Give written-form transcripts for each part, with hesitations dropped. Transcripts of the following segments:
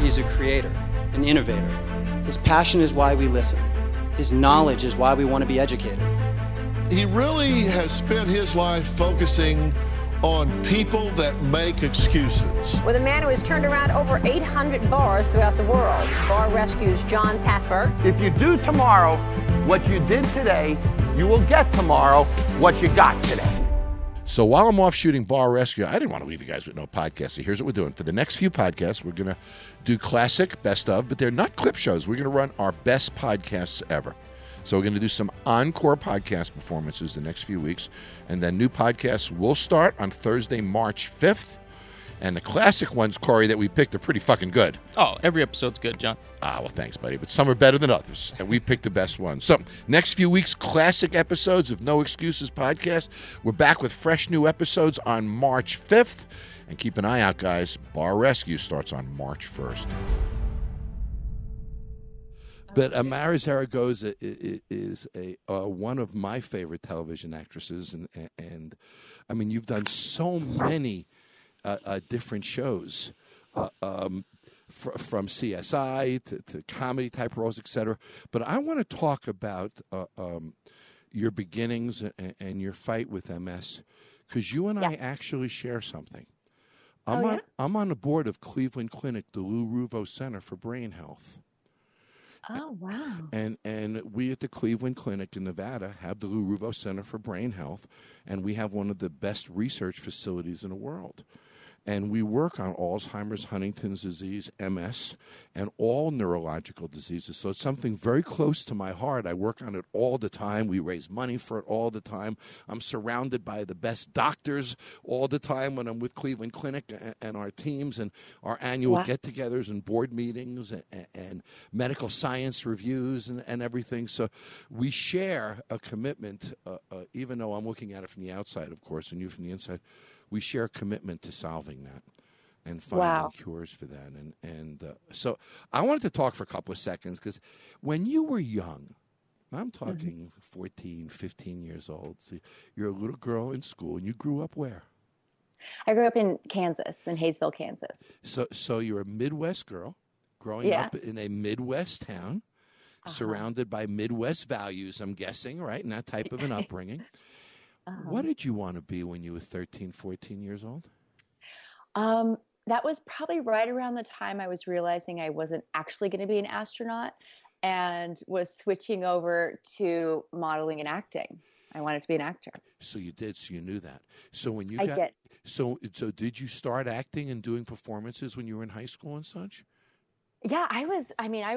He's a creator, an innovator. His passion is why we listen. His knowledge is why we want to be educated. He really has spent his life focusing on people that make excuses. With a man who has turned around over 800 bars throughout the world. Bar Rescue's John Taffer. If you do tomorrow what you did today, you will get tomorrow what you got today. So while I'm off shooting Bar Rescue, I didn't want to leave you guys with no podcast. So here's what we're doing. For the next few podcasts, we're going to do classic best of, but they're not clip shows. We're going to run our best podcasts ever. So we're going to do some encore podcast performances the next few weeks. And then new podcasts will start on Thursday, March 5th. And the classic ones, Corey, that we picked are pretty fucking good. Oh, every episode's good, John. Ah, well, thanks, buddy. But some are better than others, and we picked the best ones. So next few weeks, classic episodes of No Excuses Podcast. We're back with fresh new episodes on March 5th. And keep an eye out, guys. Bar Rescue starts on March 1st. But Amara Zaragoza is one of my favorite television actresses. And I mean, you've done so many different shows, from CSI to comedy type roles, etc. But I want to talk about your beginnings and your fight with MS, because you and I actually share something. I'm on the board of Cleveland Clinic, the Lou Ruvo Center for Brain Health. Oh, wow. And we at the Cleveland Clinic in Nevada have the Lou Ruvo Center for Brain Health, and we have one of the best research facilities in the world. And we work on Alzheimer's, Huntington's disease, MS, and all neurological diseases. So it's something very close to my heart. I work on it all the time. We raise money for it all the time. I'm surrounded by the best doctors all the time when I'm with Cleveland Clinic and our teams and our annual get-togethers and board meetings and medical science reviews and everything. So we share a commitment, even though I'm looking at it from the outside, of course, and you from the inside. We share a commitment to solving that and finding cures for that. And so I wanted to talk for a couple of seconds, because when you were young, I'm talking 14, 15 years old, so you're a little girl in school, and you grew up where? I grew up in Kansas, in Hayesville, Kansas. So you're a Midwest girl growing up in a Midwest town, surrounded by Midwest values, I'm guessing, right, and that type of an upbringing. What did you want to be when you were 13, 14 years old? That was probably right around the time I was realizing I wasn't actually going to be an astronaut and was switching over to modeling and acting. I wanted to be an actor. So you did. So you knew that. So when you did. So did you start acting and doing performances when you were in high school and such? Yeah, I was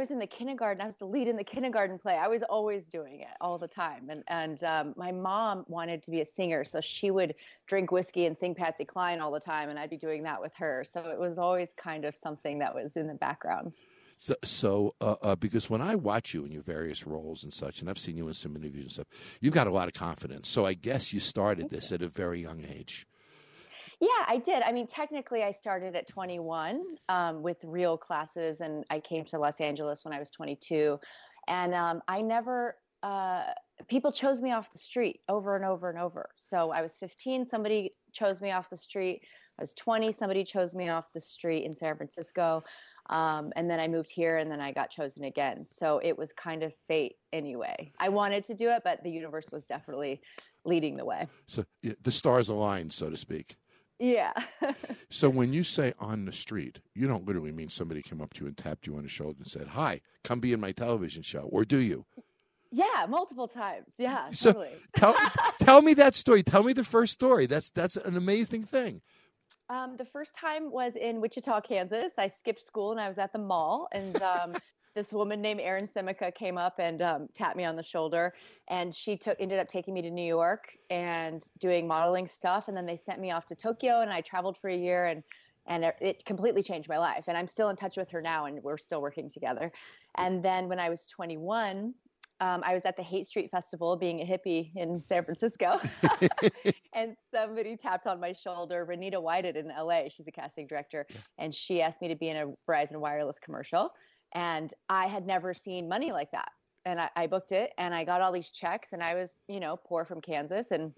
in the kindergarten. I was the lead in the kindergarten play. I was always doing it all the time. And my mom wanted to be a singer, so she would drink whiskey and sing Patsy Cline all the time, and I'd be doing that with her. So it was always kind of something that was in the background. So because when I watch you in your various roles and such, and I've seen you in some interviews and stuff, you've got a lot of confidence. So I guess you started this at a very young age. Yeah, I did. I mean, technically, I started at 21 with real classes, and I came to Los Angeles when I was 22. And I never people chose me off the street over and over and over. So I was 15. Somebody chose me off the street. I was 20. Somebody chose me off the street in San Francisco. And then I moved here, and then I got chosen again. So it was kind of fate anyway. I wanted to do it, but the universe was definitely leading the way. So the stars aligned, so to speak. Yeah. So when you say on the street, you don't literally mean somebody came up to you and tapped you on the shoulder and said, "Hi, come be in my television show," or do you? Yeah, multiple times. Yeah, so totally. Tell me that story. Tell me the first story. That's an amazing thing. The first time was in Wichita, Kansas. I skipped school and I was at the mall, and this woman named Erin Simica came up and tapped me on the shoulder, and she ended up taking me to New York and doing modeling stuff. And then they sent me off to Tokyo, and I traveled for a year, and it completely changed my life. And I'm still in touch with her now, and we're still working together. And then when I was 21, I was at the Hate Street Festival being a hippie in San Francisco, and somebody tapped on my shoulder, Renita Whitehead in LA. She's a casting director, and she asked me to be in a Verizon wireless commercial. And I had never seen money like that. And I booked it, and I got all these checks, and I was, poor from Kansas. And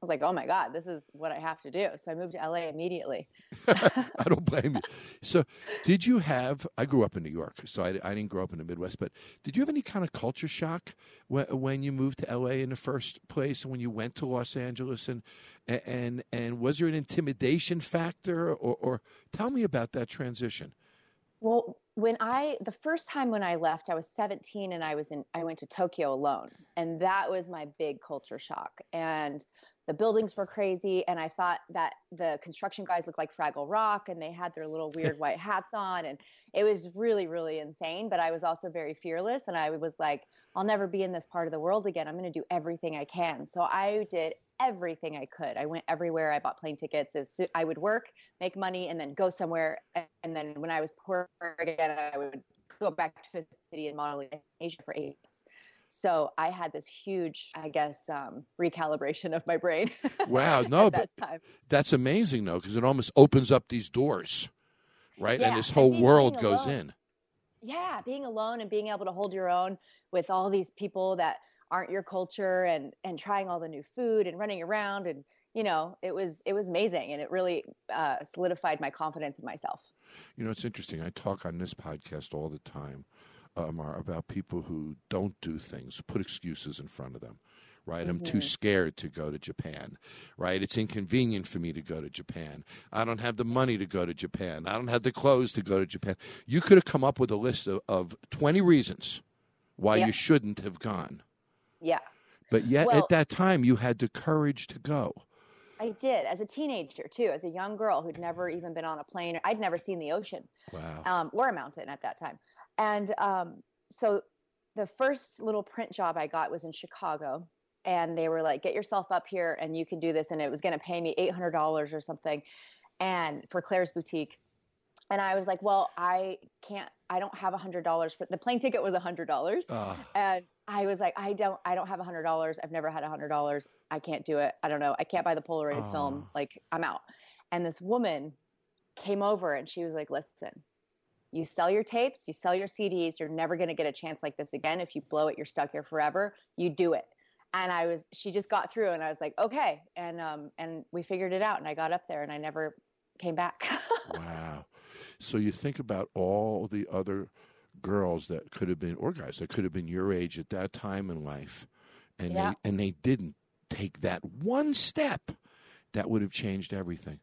was like, oh my God, this is what I have to do. So I moved to LA immediately. I don't blame you. So did you have, I grew up in New York, so I didn't grow up in the Midwest, but did you have any kind of culture shock when you moved to LA in the first place, when you went to Los Angeles, and was there an intimidation factor, or tell me about that transition? Well, the first time when I left, I was 17 and I went to Tokyo alone. And that was my big culture shock. And the buildings were crazy. And I thought that the construction guys looked like Fraggle Rock and they had their little weird white hats on. And it was really, really insane. But I was also very fearless. And I was like, I'll never be in this part of the world again. I'm going to do everything I can. So I did everything I could. I went everywhere. I bought plane tickets. I would work, make money, and then go somewhere. And then when I was poor again, I would go back to the city and model in Asia for 8 months. So I had this huge, I guess, recalibration of my brain. Wow. No, but that's amazing, though, because it almost opens up these doors, right? Yeah, and this whole world goes in. Yeah, being alone and being able to hold your own with all these people that aren't your culture, and trying all the new food and running around, and it was amazing, and it really solidified my confidence in myself. You know, it's interesting. I talk on this podcast all the time, Amara, about people who don't do things, put excuses in front of them. Right? I'm too scared to go to Japan, right? It's inconvenient for me to go to Japan. I don't have the money to go to Japan. I don't have the clothes to go to Japan. You could have come up with a list of 20 reasons why you shouldn't have gone. Yeah. But yet at that time, you had the courage to go. I did, as a teenager, too, as a young girl who'd never even been on a plane. I'd never seen the ocean or a mountain at that time. And so the first little print job I got was in Chicago. And they were like, get yourself up here and you can do this. And it was going to pay me $800 or something, and for Claire's Boutique. And I was like, well, I don't have $100 for the plane ticket was $100. And I was like, I don't have $100. I've never had $100. I can't do it. I don't know. I can't buy the Polaroid film. Like, I'm out. And this woman came over and she was like, listen, you sell your tapes, you sell your CDs. You're never going to get a chance like this again. If you blow it, you're stuck here forever. You do it. And she just got through, and I was like, okay. And we figured it out, and I got up there and I never came back. Wow. So you think about all the other girls that could have been, or guys that could have been your age at that time in life. And they didn't take that one step that would have changed everything.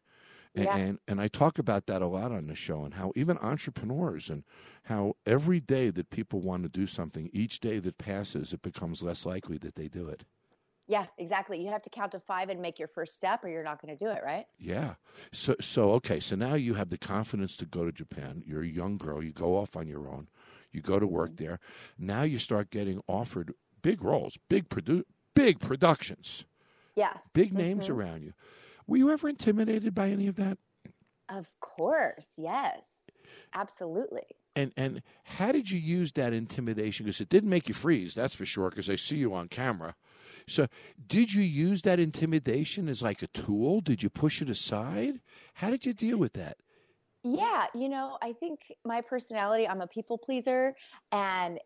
And I talk about that a lot on the show, and how even entrepreneurs, and how every day that people want to do something, each day that passes, it becomes less likely that they do it. Yeah, exactly. You have to count to 5 and make your first step, or you're not going to do it, right? Yeah. So okay, so now you have the confidence to go to Japan. You're a young girl. You go off on your own. You go to work there. Now you start getting offered big roles, big productions. Yeah. Big names around you. Were you ever intimidated by any of that? Of course, yes. Absolutely. And how did you use that intimidation? Because it didn't make you freeze, that's for sure, because I see you on camera. So did you use that intimidation as like a tool? Did you push it aside? How did you deal with that? Yeah, I think my personality, I'm a people pleaser. And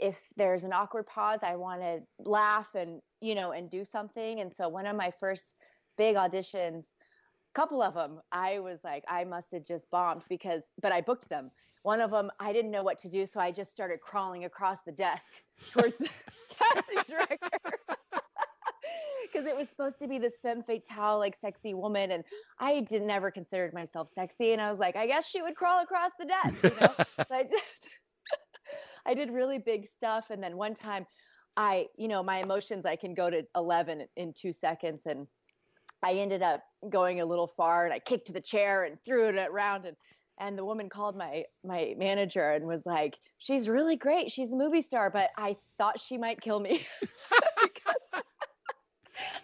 if there's an awkward pause, I want to laugh and, and do something. And so one of my first big auditions, couple of them, I was like, I must have just bombed, but I booked them. One of them, I didn't know what to do, so I just started crawling across the desk towards the casting director, because it was supposed to be this femme fatale, like sexy woman, and I never considered myself sexy, and I was like, I guess she would crawl across the desk, So I did really big stuff, and then one time, my emotions, I can go to 11 in 2 seconds, and I ended up going a little far, and I kicked the chair and threw it around, and the woman called my manager and was like, she's really great. She's a movie star, but I thought she might kill me.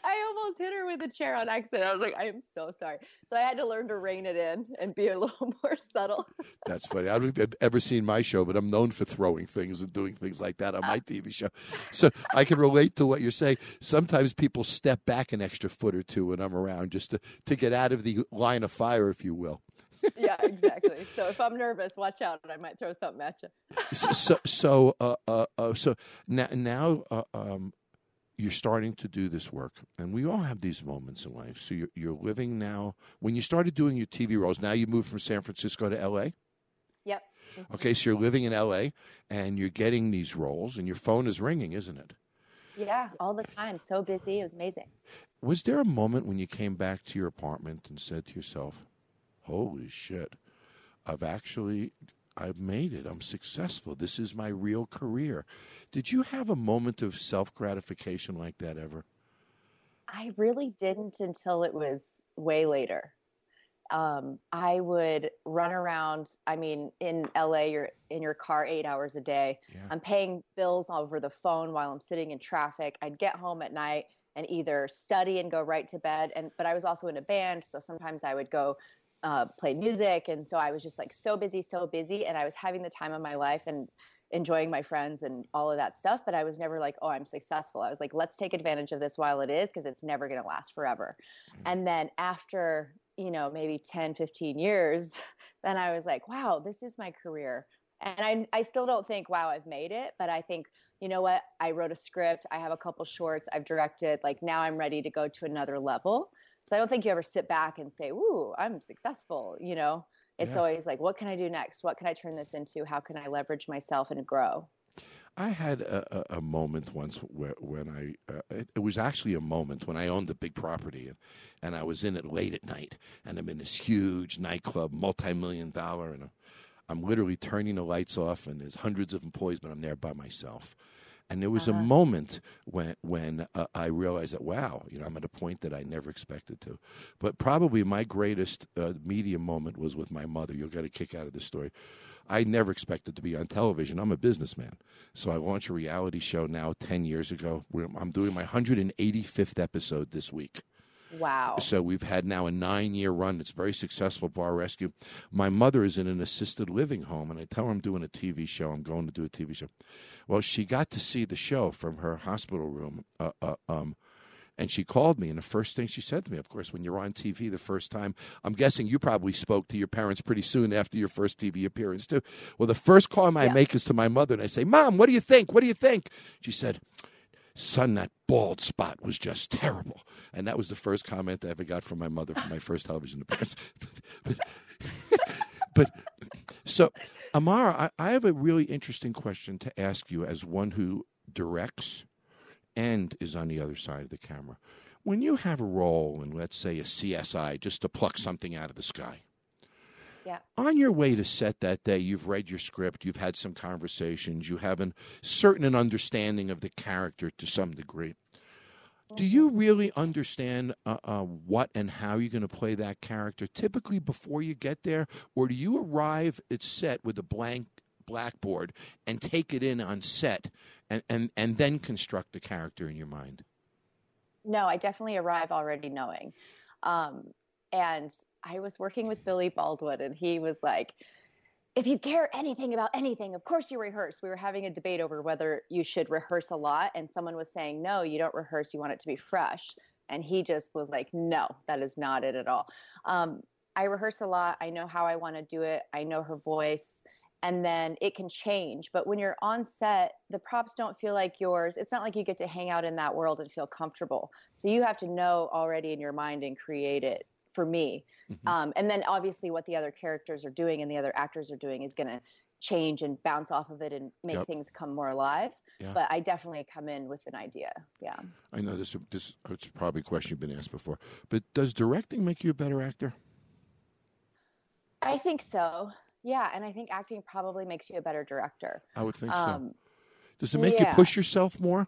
I almost hit her with a chair on accident. I was like, I am so sorry. So I had to learn to rein it in and be a little more subtle. That's funny. I don't think I've ever seen my show, but I'm known for throwing things and doing things like that on my TV show. So I can relate to what you're saying. Sometimes people step back an extra foot or two when I'm around, just to get out of the line of fire, if you will. Yeah, exactly. So if I'm nervous, watch out. I might throw something at you. So now you're starting to do this work. And we all have these moments in life. So you're living now. When you started doing your TV roles, now you moved from San Francisco to L.A.? Yep. Okay, so you're living in L.A. and you're getting these roles, and your phone is ringing, isn't it? Yeah, all the time. So busy. It was amazing. Was there a moment when you came back to your apartment and said to yourself, holy shit, I've made it. I'm successful. This is my real career. Did you have a moment of self-gratification like that ever? I really didn't until it was way later. I would run around. I mean, in LA, you're in your car 8 hours a day. Yeah. I'm paying bills over the phone while I'm sitting in traffic. I'd get home at night and either study and go right to bed. But I was also in a band, so sometimes I would go play music. And so I was just like so busy. And I was having the time of my life and enjoying my friends and all of that stuff. But I was never like, oh, I'm successful. I was like, let's take advantage of this while it is, because it's never going to last forever. Mm-hmm. And then after, maybe 10, 15 years, then I was like, wow, this is my career. And I still don't think, wow, I've made it. But I think, you know what? I wrote a script. I have a couple shorts. I've directed. Like, now I'm ready to go to another level. So I don't think you ever sit back and say, ooh, I'm successful. It's always like, what can I do next? What can I turn this into? How can I leverage myself and grow? I had a moment once when I owned a big property and I was in it late at night, and I'm in this huge nightclub, multi-million-dollar, and I'm literally turning the lights off, and there's hundreds of employees, but I'm there by myself. And there was a moment when I realized that, wow, I'm at a point that I never expected to. But probably my greatest media moment was with my mother. You'll get a kick out of this story. I never expected to be on television. I'm a businessman. So I launched a reality show now 10 years ago. I'm doing my 185th episode this week. Wow. So we've had now a 9-year run. It's very successful, Bar Rescue. My mother is in an assisted living home, and I tell her I'm going to do a TV show. Well, she got to see the show from her hospital room, and she called me, and the first thing she said to me, of course, when you're on TV the first time, I'm guessing you probably spoke to your parents pretty soon after your first TV appearance, too. Well, the first call I make is to my mother, and I say, Mom, what do you think? What do you think? She said, Son, that bald spot was just terrible. And that was the first comment I ever got from my mother from my first television appearance. So, Amara, I have a really interesting question to ask you as one who directs and is on the other side of the camera. When you have a role in, let's say, a CSI, just to pluck something out of the sky, yeah. On your way to set that day, you've read your script, you've had some conversations, you have an understanding of the character to some degree. Mm-hmm. Do you really understand what and how you're going to play that character typically before you get there? Or do you arrive at set with a blank blackboard and take it in on set and then construct the character in your mind? No, I definitely arrive already knowing. And I was working with Billy Baldwin, and he was like, if you care anything about anything, of course you rehearse. We were having a debate over whether you should rehearse a lot, and someone was saying, no, you don't rehearse. You want it to be fresh. And he just was like, no, that is not it at all. I rehearse a lot. I know how I want to do it. I know her voice. And then it can change. But when you're on set, the props don't feel like yours. It's not like you get to hang out in that world and feel comfortable. So you have to know already in your mind and create it. For me. Mm-hmm. And then obviously what the other characters are doing and the other actors are doing is going to change and bounce off of it and make things come more alive. Yeah. But I definitely come in with an idea. Yeah. I know it's probably a question you've been asked before, but does directing make you a better actor? I think so. Yeah. And I think acting probably makes you a better director. I would think so. Does it make you push yourself more?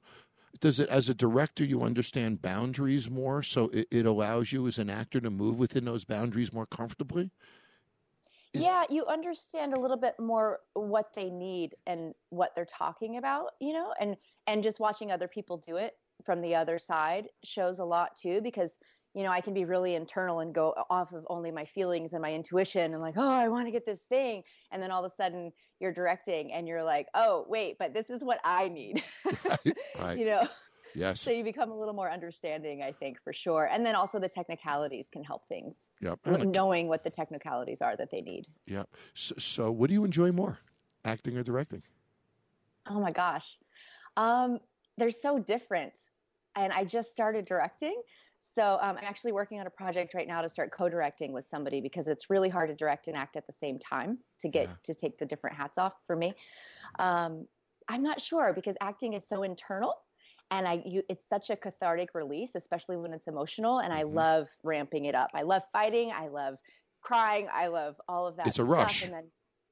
Does it, as a director, you understand boundaries more, so it allows you as an actor to move within those boundaries more comfortably? You understand a little bit more what they need and what they're talking about, and just watching other people do it from the other side shows a lot, too, because, I can be really internal and go off of only my feelings and my intuition and like, oh, I want to get this thing. And then all of a sudden you're directing and you're like, oh, wait, but this is what I need. Right. Yes. So you become a little more understanding, I think, for sure. And then also the technicalities can help things. Yep. Knowing what the technicalities are that they need. Yeah. So what do you enjoy more, acting or directing? Oh, my gosh. They're so different. and I just started directing. So I'm actually working on a project right now to start co-directing with somebody, because it's really hard to direct and act at the same time to get to take the different hats off for me. I'm not sure, because acting is so internal. And it's such a cathartic release, especially when it's emotional. And I love ramping it up. I love fighting. I love crying. I love all of that. It's a rush. And then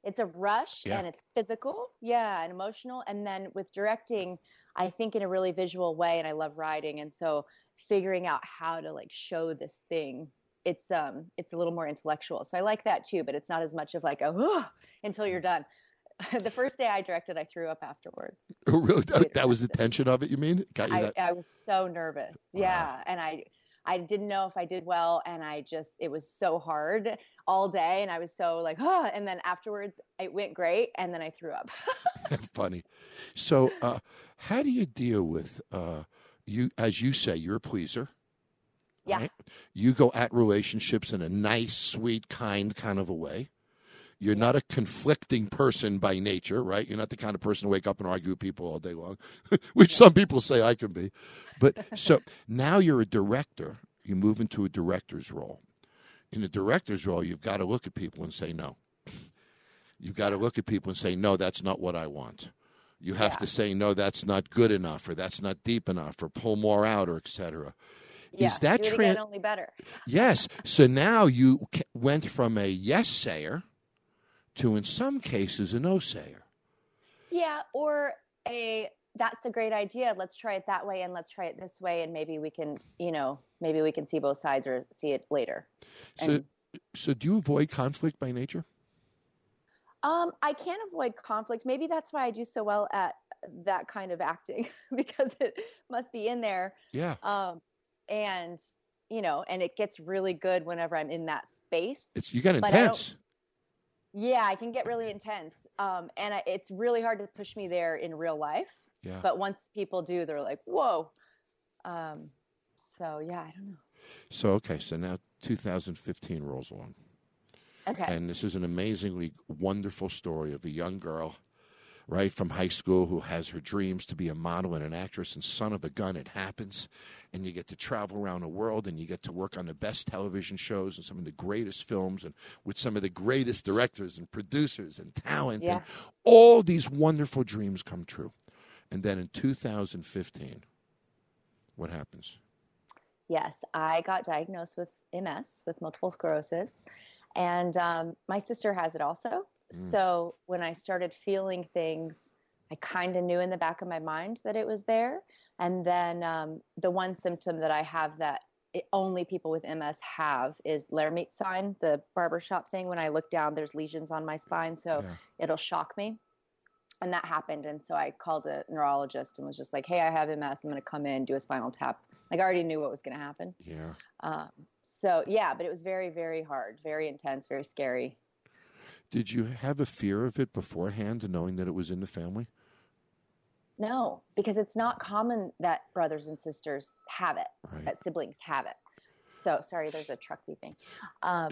it's a rush, and it's physical, and emotional. And then with directing, I think in a really visual way, and I love writing. And so figuring out how to like show this thing, it's a little more intellectual. So I like that too, but it's not as much of like a until you're done. The first day I directed, I threw up afterwards. Oh, really? That was the tension of it, you mean? Got you I was so nervous. Wow. Yeah. And I didn't know if I did well. And it was so hard all day. And I was so like, and then afterwards it went great. And then I threw up. Funny. So how do you deal with, you, as you say, you're a pleaser. Yeah. Right? You go at relationships in a nice, sweet, kind of a way. You're not a conflicting person by nature, right? You're not the kind of person to wake up and argue with people all day long, which some people say I can be. But so now you're a director. You move into a director's role. In a director's role, you've got to look at people and say no. You've got to look at people and say, no, that's not what I want. You have to say, no, that's not good enough, or that's not deep enough, or pull more out, or et cetera. Yeah, is that again, only better. Yes. So now you went from a yes-sayer to, in some cases, a no-sayer. Yeah, or that's a great idea. Let's try it that way, and let's try it this way, and maybe we can, maybe we can see both sides or see it later. So do you avoid conflict by nature? I can't avoid conflict. Maybe that's why I do so well at that kind of acting, because it must be in there. Yeah. And it gets really good whenever I'm in that space. You got intense. Yeah, I can get really intense. And it's really hard to push me there in real life. Yeah. But once people do, they're like, whoa. I don't know. So, okay. So now 2015 rolls along. Okay. And this is an amazingly wonderful story of a young girl, right, from high school who has her dreams to be a model and an actress, and son of a gun, it happens. And you get to travel around the world, and you get to work on the best television shows and some of the greatest films, and with some of the greatest directors and producers and talent. Yeah. And all these wonderful dreams come true. And then in 2015, what happens? Yes, I got diagnosed with MS, with multiple sclerosis. And my sister has it also. So when I started feeling things, I kind of knew in the back of my mind that it was there. And then the one symptom that I have that only people with MS have is Lermite sign, the barbershop thing. When I look down, there's lesions on my spine, so it'll shock me. And that happened. And so I called a neurologist and was just like, hey, I have MS. I'm going to come in, do a spinal tap. Like I already knew what was going to happen. Yeah. But it was very, very hard, very intense, very scary. Did you have a fear of it beforehand, knowing that it was in the family? No, because it's not common that brothers and sisters have it, that siblings have it. So, sorry, there's a truck beeping.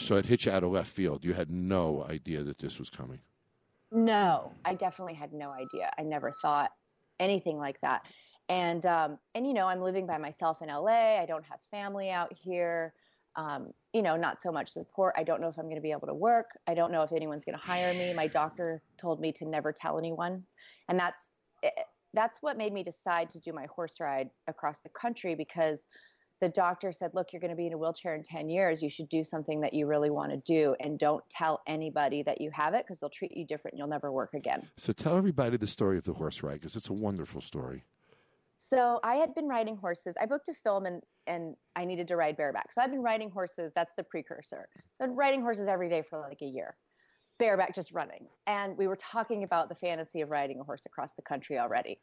So it hit you out of left field. You had no idea that this was coming. No, I definitely had no idea. I never thought anything like that. And I'm living by myself in LA. I don't have family out here. Not so much support. I don't know if I'm going to be able to work. I don't know if anyone's going to hire me. My doctor told me to never tell anyone. And that's what made me decide to do my horse ride across the country, because the doctor said, look, you're going to be in a wheelchair in 10 years. You should do something that you really want to do, and don't tell anybody that you have it, because they'll treat you different and you'll never work again. So tell everybody the story of the horse ride, because it's a wonderful story. So I had been riding horses. I booked a film and I needed to ride bareback. So I've been riding horses. That's the precursor. So I've been riding horses every day for like a year, bareback, just running. And we were talking about the fantasy of riding a horse across the country already.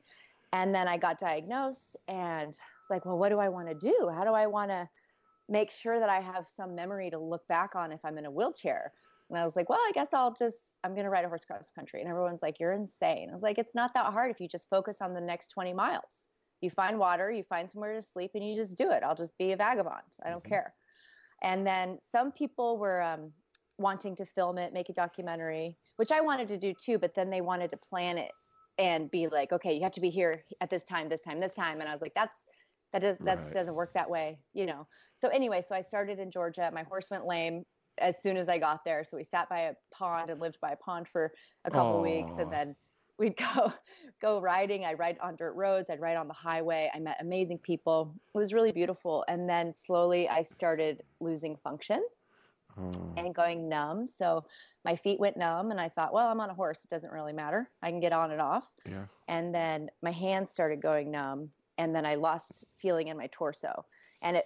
And then I got diagnosed, and it's like, well, what do I want to do? How do I want to make sure that I have some memory to look back on if I'm in a wheelchair? And I was like, well, I guess I'm going to ride a horse across the country. And everyone's like, you're insane. I was like, it's not that hard if you just focus on the next 20 miles. You find water, you find somewhere to sleep, and you just do it. I'll just be a vagabond. I don't care. And then some people were wanting to film it, make a documentary, which I wanted to do too, but then they wanted to plan it and be like, okay, you have to be here at this time, this time, this time. And I was like, that's That doesn't work that way, you know. So anyway, so I started in Georgia. My horse went lame as soon as I got there. So we sat by a pond and lived by a pond for a couple weeks. And then we'd go riding. I'd ride on dirt roads. I'd ride on the highway. I met amazing people. It was really beautiful. And then slowly I started losing function and going numb. So my feet went numb and I thought, well, I'm on a horse. It doesn't really matter. I can get on and off. Yeah. And then my hands started going numb. And then I lost feeling in my torso. And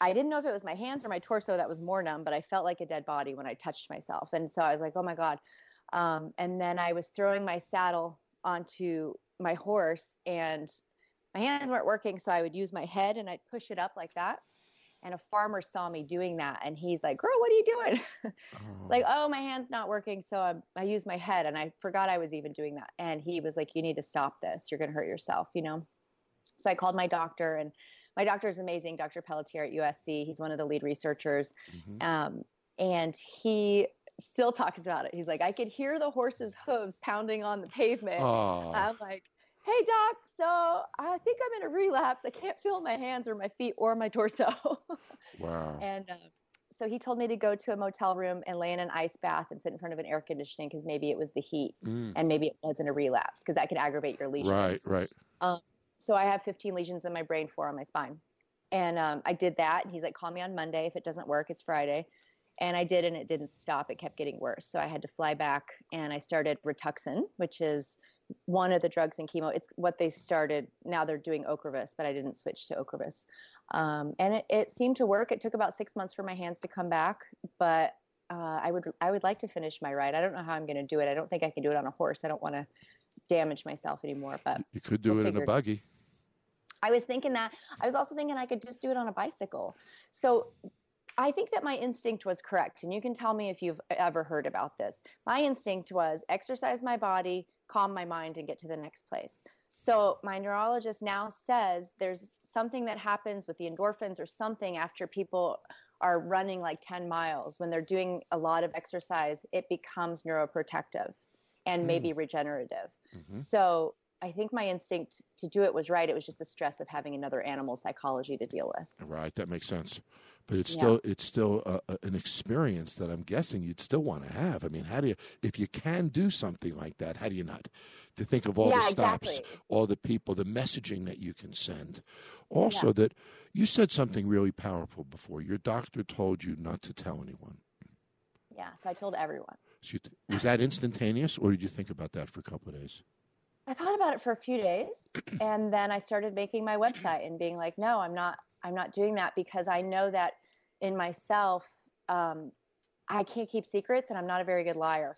I didn't know if it was my hands or my torso that was more numb, but I felt like a dead body when I touched myself. And so I was like, oh, my God. And then I was throwing my saddle onto my horse, and my hands weren't working, so I would use my head, and I'd push it up like that. And a farmer saw me doing that, and he's like, girl, what are you doing? Like, oh, my hand's not working, so I used my head, and I forgot I was even doing that. And he was like, you need to stop this. You're going to hurt yourself, you know? So I called my doctor, and my doctor is amazing, Dr. Pelletier at USC. He's one of the lead researchers, and he still talks about it. He's like, I could hear the horse's hooves pounding on the pavement. I'm like, hey, doc, so I think I'm in a relapse. I can't feel my hands or my feet or my torso. Wow. And so he told me to go to a motel room and lay in an ice bath and sit in front of an air conditioning because maybe it was the heat and maybe it wasn't a relapse because that could aggravate your lesions. Right. So I have 15 lesions in my brain, 4 on my spine. And I did that. And he's like, call me on Monday. If it doesn't work, it's Friday. And I did, and it didn't stop. It kept getting worse. So I had to fly back, and I started Rituxan, which is one of the drugs in chemo. It's what they started. Now they're doing Ocrevus, but I didn't switch to Ocrevus. And it seemed to work. It took about 6 months for my hands to come back, but I would like to finish my ride. I don't know how I'm going to do it. I don't think I can do it on a horse. I don't want to damage myself anymore. But you could do it in a buggy. I was thinking that. I was also thinking I could just do it on a bicycle. So I think that my instinct was correct. And you can tell me if you've ever heard about this. My instinct was exercise my body, calm my mind, and get to the next place. So my neurologist now says there's something that happens with the endorphins or something after people are running like 10 miles. When they're doing a lot of exercise, it becomes neuroprotective and maybe regenerative. So I think my instinct to do it was right. It was just the stress of having another animal psychology to deal with. Right. That makes sense. But it's still an experience that I'm guessing you'd still want to have. I mean, how do you, if you can do something like that, how do you not? To think of all the stops, all the people, the messaging that you can send. Also that you said something really powerful before. Your doctor told you not to tell anyone. Yeah. So I told everyone. So was that instantaneous, or did you think about that for a couple of days? I thought about it for a few days, and then I started making my website and being like, no, I'm not doing that, because I know that in myself, I can't keep secrets, and I'm not a very good liar.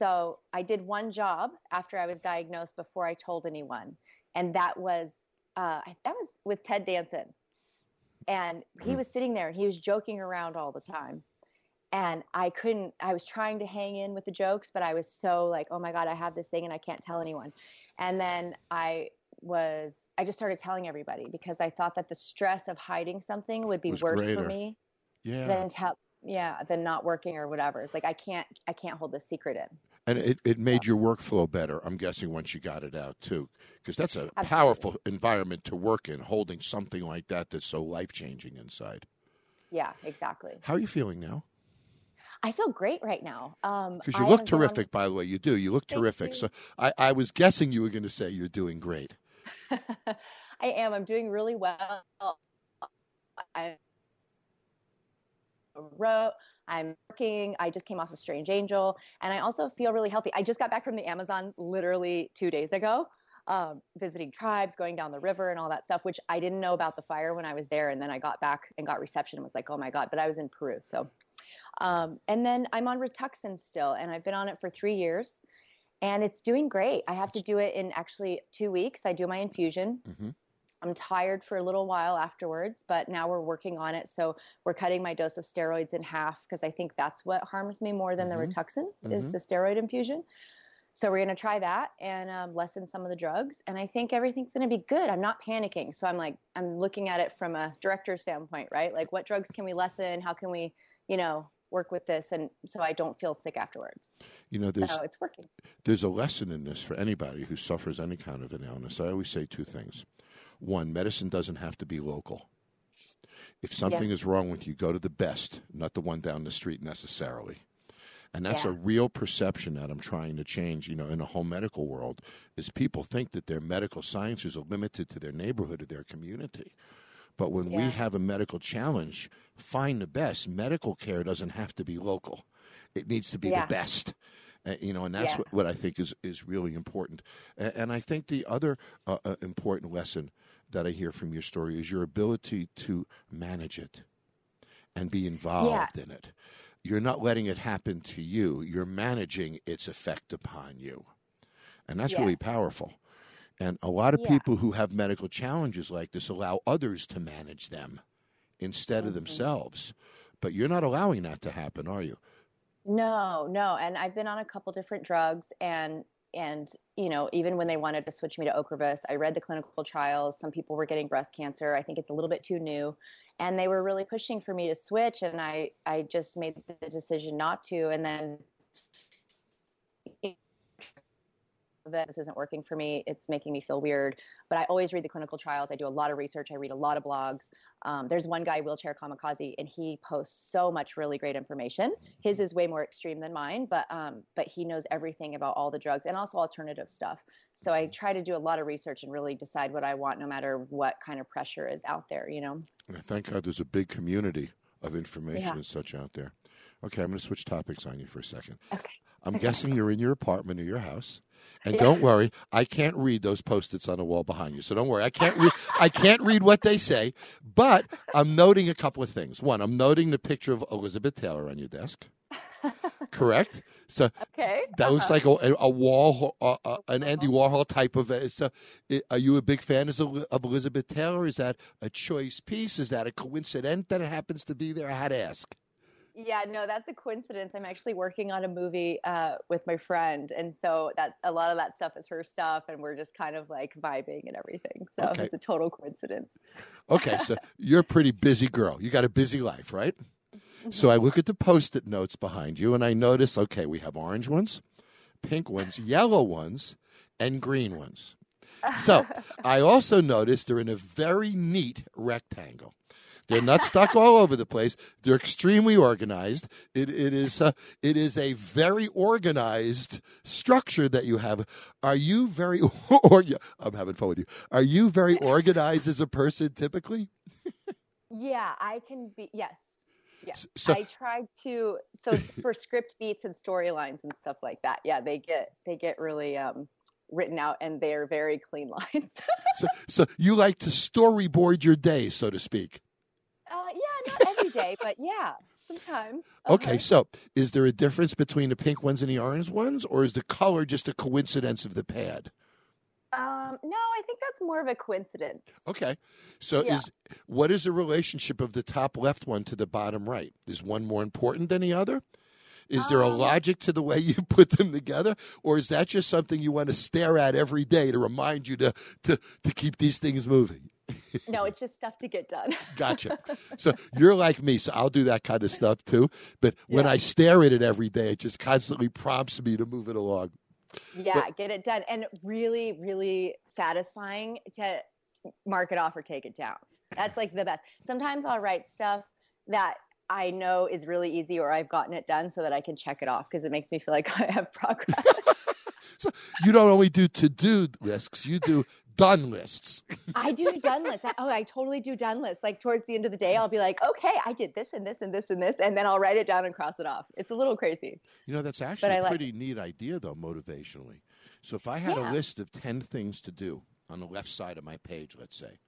So I did one job after I was diagnosed before I told anyone. And that was with Ted Danson. And he was sitting there and he was joking around all the time. And I was trying to hang in with the jokes, but I was so like, oh my God, I have this thing and I can't tell anyone. And then I just started telling everybody, because I thought that the stress of hiding something would be worse for me than not working or whatever. It's like, I can't hold this secret in. And it made your workflow better, I'm guessing, once you got it out, too, because that's a powerful environment to work in, holding something like that that's so life-changing inside. Yeah, exactly. How are you feeling now? I feel great right now. Because you look terrific, by the way. You do. You look terrific. So I was guessing you were going to say you're doing great. I am. I'm doing really well. I'm working. I just came off of Strange Angel. And I also feel really healthy. I just got back from the Amazon literally 2 days ago, visiting tribes, going down the river and all that stuff, which I didn't know about the fire when I was there. And then I got back and got reception and was like, oh, my God. But I was in Peru. So. And then I'm on Rituxan still, and I've been on it for 3 years, and it's doing great. I have to do it in actually 2 weeks. I do my infusion. I'm tired for a little while afterwards, but now we're working on it. So we're cutting my dose of steroids in half, because I think that's what harms me more than the Rituxan is the steroid infusion. So we're going to try that and lessen some of the drugs. And I think everything's going to be good. I'm not panicking. So I'm looking at it from a director's standpoint, right? Like, what drugs can we lessen? How can we, work with this? And so I don't feel sick afterwards. So it's working. There's a lesson in this for anybody who suffers any kind of an illness. I always say two things. One, medicine doesn't have to be local. If something is wrong with you, go to the best, not the one down the street necessarily. And that's a real perception that I'm trying to change, you know, in the whole medical world, is people think that their medical sciences are limited to their neighborhood or their community. But when we have a medical challenge, find the best. Medical care doesn't have to be local. It needs to be the best. You know, and that's what I think is really important. And I think the other important lesson that I hear from your story is your ability to manage it and be involved in it. You're not letting it happen to you. You're managing its effect upon you. And that's really powerful. And a lot of people who have medical challenges like this allow others to manage them instead of themselves. But you're not allowing that to happen, are you? No, no. And I've been on a couple different drugs, and you know, even when they wanted to switch me to Ocrevus, I read the clinical trials. Some people were getting breast cancer. I think it's a little bit too new. And they were really pushing for me to switch, and I just made the decision not to. And then this isn't working for me. It's making me feel weird. But I always read the clinical trials. I do a lot of research. I read a lot of blogs. There's one guy, Wheelchair Kamikaze, and he posts so much really great information. His is way more extreme than mine, but he knows everything about all the drugs and also alternative stuff. So I try to do a lot of research and really decide what I want, no matter what kind of pressure is out there, you know. And I thank God there's a big community of information and such out there. Okay, I'm going to switch topics on you for a second. Okay. I'm guessing you're in your apartment or your house. And don't worry, I can't read those Post-its on the wall behind you. So don't worry, I can't read what they say. But I'm noting a couple of things. One, I'm noting the picture of Elizabeth Taylor on your desk. Correct? So that looks like a wall, an Andy Warhol type of. So, are you a big fan of Elizabeth Taylor? Is that a choice piece? Is that a coincidence that it happens to be there? I had to ask. Yeah, no, that's a coincidence. I'm actually working on a movie with my friend, and so that a lot of that stuff is her stuff, and we're just kind of like vibing and everything. So it's a total coincidence. Okay, so you're a pretty busy girl. You got a busy life, right? Mm-hmm. So I look at the Post-it notes behind you, and I notice, okay, we have orange ones, pink ones, yellow ones, and green ones. So I also notice they're in a very neat rectangle. They're not stuck all over the place. They're extremely organized. It is a very organized structure that you have. Are you very? I'm having fun with you. Are you very organized as a person typically? Yeah, I can be. Yes. Yes. So, I tried to. So for script beats and storylines and stuff like that. Yeah, they get really written out, and they are very clean lines. So you like to storyboard your day, so to speak. Yeah, not every day, but yeah, sometimes. Okay, so is there a difference between the pink ones and the orange ones, or is the color just a coincidence of the pad? No, I think that's more of a coincidence. Okay, so what is the relationship of the top left one to the bottom right? Is one more important than the other? Is there a logic to the way you put them together, or is that just something you want to stare at every day to remind you to keep these things moving? No, it's just stuff to get done. Gotcha. So you're like me, so I'll do that kind of stuff too. But when I stare at it every day, it just constantly prompts me to move it along. Yeah, but get it done. And really, really satisfying to mark it off or take it down. That's like the best. Sometimes I'll write stuff that I know is really easy or I've gotten it done so that I can check it off because it makes me feel like I have progress. So you don't only do to-do lists, you do done lists. I do done lists. I totally do done lists. Like towards the end of the day, I'll be like, okay, I did this and this and this and this, and then I'll write it down and cross it off. It's a little crazy. You know, that's actually a pretty neat idea, though, motivationally. So if I had a list of 10 things to do on the left side of my page, let's say,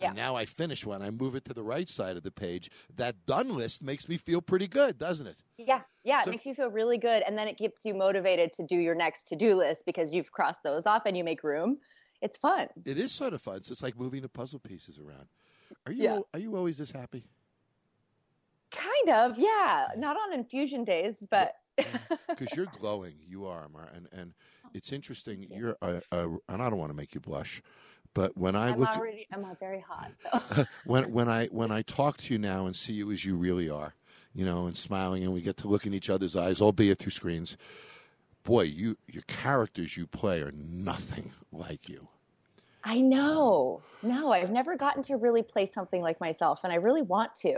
and now I finish one, I move it to the right side of the page, that done list makes me feel pretty good, doesn't it? Yeah. Yeah, it makes you feel really good, and then it gets you motivated to do your next to-do list because you've crossed those off and you make room. It's fun. It is sort of fun. So it's like moving the puzzle pieces around. Are you always this happy? Kind of, yeah. Not on infusion days, but because you're glowing, you are, Amara, and it's interesting. You're, and I don't want to make you blush, but when I'm very hot. So. when I talk to you now and see you as you really are. You know, and smiling, and we get to look in each other's eyes, albeit through screens. Boy, your characters you play are nothing like you. I know. No, I've never gotten to really play something like myself, and I really want to.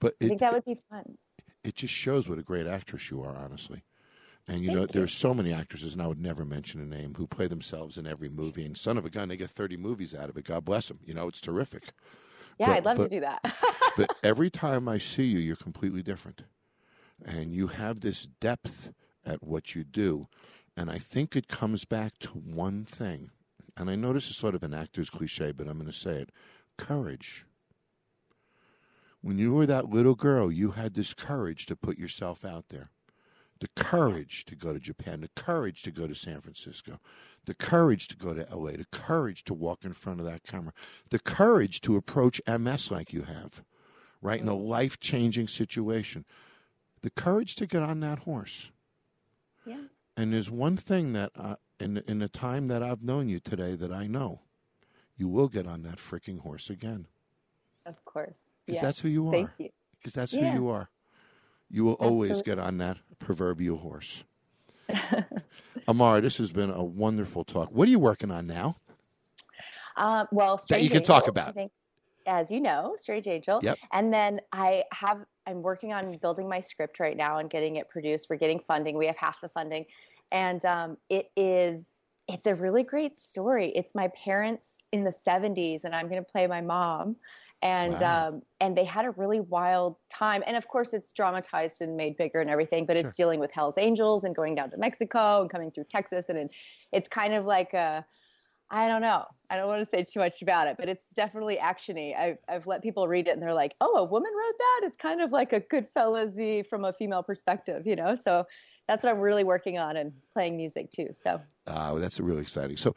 But I think that would be fun. It just shows what a great actress you are, honestly. And, you know, there's so many actresses, and I would never mention a name, who play themselves in every movie. And son of a gun, they get 30 movies out of it. God bless them. You know, it's terrific. Yeah, but, I'd love to do that. But every time I see you, you're completely different. And you have this depth at what you do. And I think it comes back to one thing. And I know this is sort of an actor's cliche, but I'm going to say it. Courage. When you were that little girl, you had this courage to put yourself out there. The courage to go to Japan, the courage to go to San Francisco, the courage to go to L.A., the courage to walk in front of that camera, the courage to approach MS like you have, right, in a life-changing situation, the courage to get on that horse. Yeah. And there's one thing that in the time that I've known you today that I know, you will get on that freaking horse again. Of course. Because that's who you are. Thank you. Because that's who you are. You will always get on that proverbial horse. Amara, this has been a wonderful talk. What are you working on now? Well, Strange Angel. That you can talk about. As you know, Strange Angel. Yep. And then I'm working on building my script right now and getting it produced. We're getting funding. We have half the funding. And it's a really great story. It's my parents in the 70s, and I'm going to play my mom. And wow. And they had a really wild time. And, of course, it's dramatized and made bigger and everything, but it's dealing with Hell's Angels and going down to Mexico and coming through Texas. And it's kind of like a – I don't know. I don't want to say too much about it, but it's definitely action-y. I've let people read it, and they're like, oh, a woman wrote that? It's kind of like a Goodfellas-y from a female perspective, you know? So that's what I'm really working on, and playing music too. So that's really exciting. So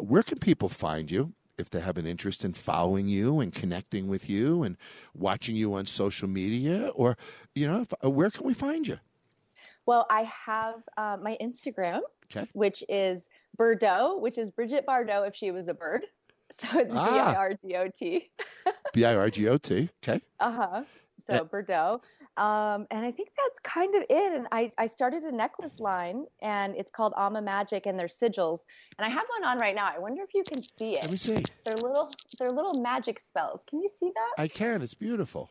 where can people find you if they have an interest in following you and connecting with you and watching you on social media, or, you know, where can we find you? Well, I have my Instagram, which is Bardot, which is Bridget Bardot if she was a bird. So it's B-I-R-D-O-T. B-I-R-G-O-T. Okay. Uh-huh. So Bardot. And I think that's kind of it. And I started a necklace line, and it's called Alma Magic, and they're sigils. And I have one on right now. I wonder if you can see it. Let me see. They're little magic spells. Can you see that? I can. It's beautiful.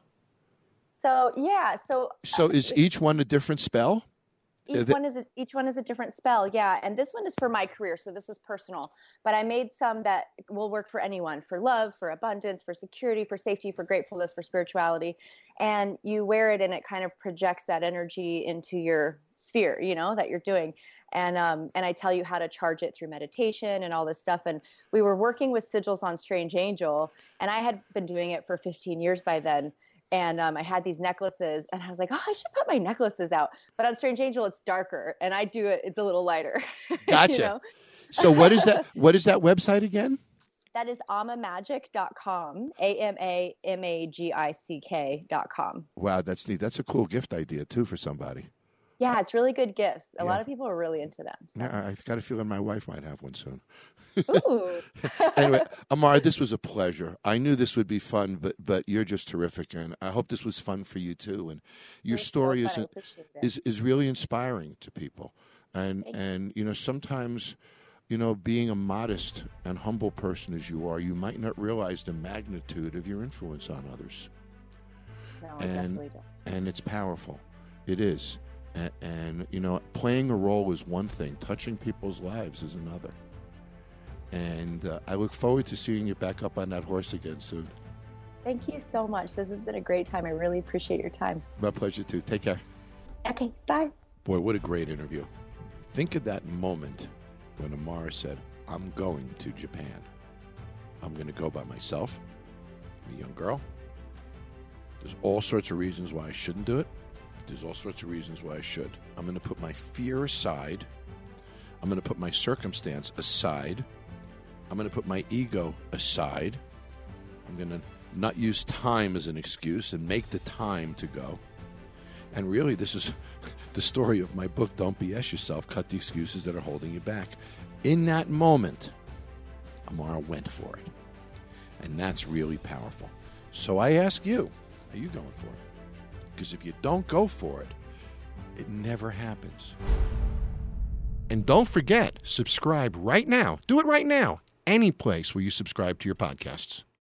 So yeah. So is each one a different spell? Each one is a different spell, yeah. And this one is for my career, so this is personal. But I made some that will work for anyone, for love, for abundance, for security, for safety, for gratefulness, for spirituality. And you wear it, and it kind of projects that energy into your sphere, you know, that you're doing. And I tell you how to charge it through meditation and all this stuff. And we were working with sigils on Strange Angel, and I had been doing it for 15 years by then. And I had these necklaces, and I was like, oh, I should put my necklaces out. But on Strange Angel, it's darker, and I do it. It's a little lighter. Gotcha. You know? So what is that? What is that website again? That is amamagic.com, amamagic.com. Wow, that's neat. That's a cool gift idea, too, for somebody. Yeah, it's really good gifts. A lot of people are really into them. So. Yeah, I got a feeling my wife might have one soon. Ooh. Anyway, Amara, this was a pleasure. I knew this would be fun, but you're just terrific, and I hope this was fun for you too. And your story is really inspiring to people. And you know, sometimes, you know, being a modest and humble person as you are, you might not realize the magnitude of your influence on others. No, I definitely don't. And it's powerful. It is. And you know, playing a role is one thing; touching people's lives is another. And I look forward to seeing you back up on that horse again soon. Thank you so much. This has been a great time. I really appreciate your time. My pleasure, too. Take care. Okay, bye. Boy, what a great interview. Think of that moment when Amara said, I'm going to Japan. I'm going to go by myself. I'm a young girl. There's all sorts of reasons why I shouldn't do it. There's all sorts of reasons why I should. I'm going to put my fear aside. I'm going to put my circumstance aside. I'm going to put my ego aside. I'm going to not use time as an excuse and make the time to go. And really, this is the story of my book, Don't BS Yourself, Cut the Excuses That Are Holding You Back. In that moment, Amara went for it. And that's really powerful. So I ask you, are you going for it? Because if you don't go for it, it never happens. And don't forget, subscribe right now. Do it right now. any place where you subscribe to your podcasts.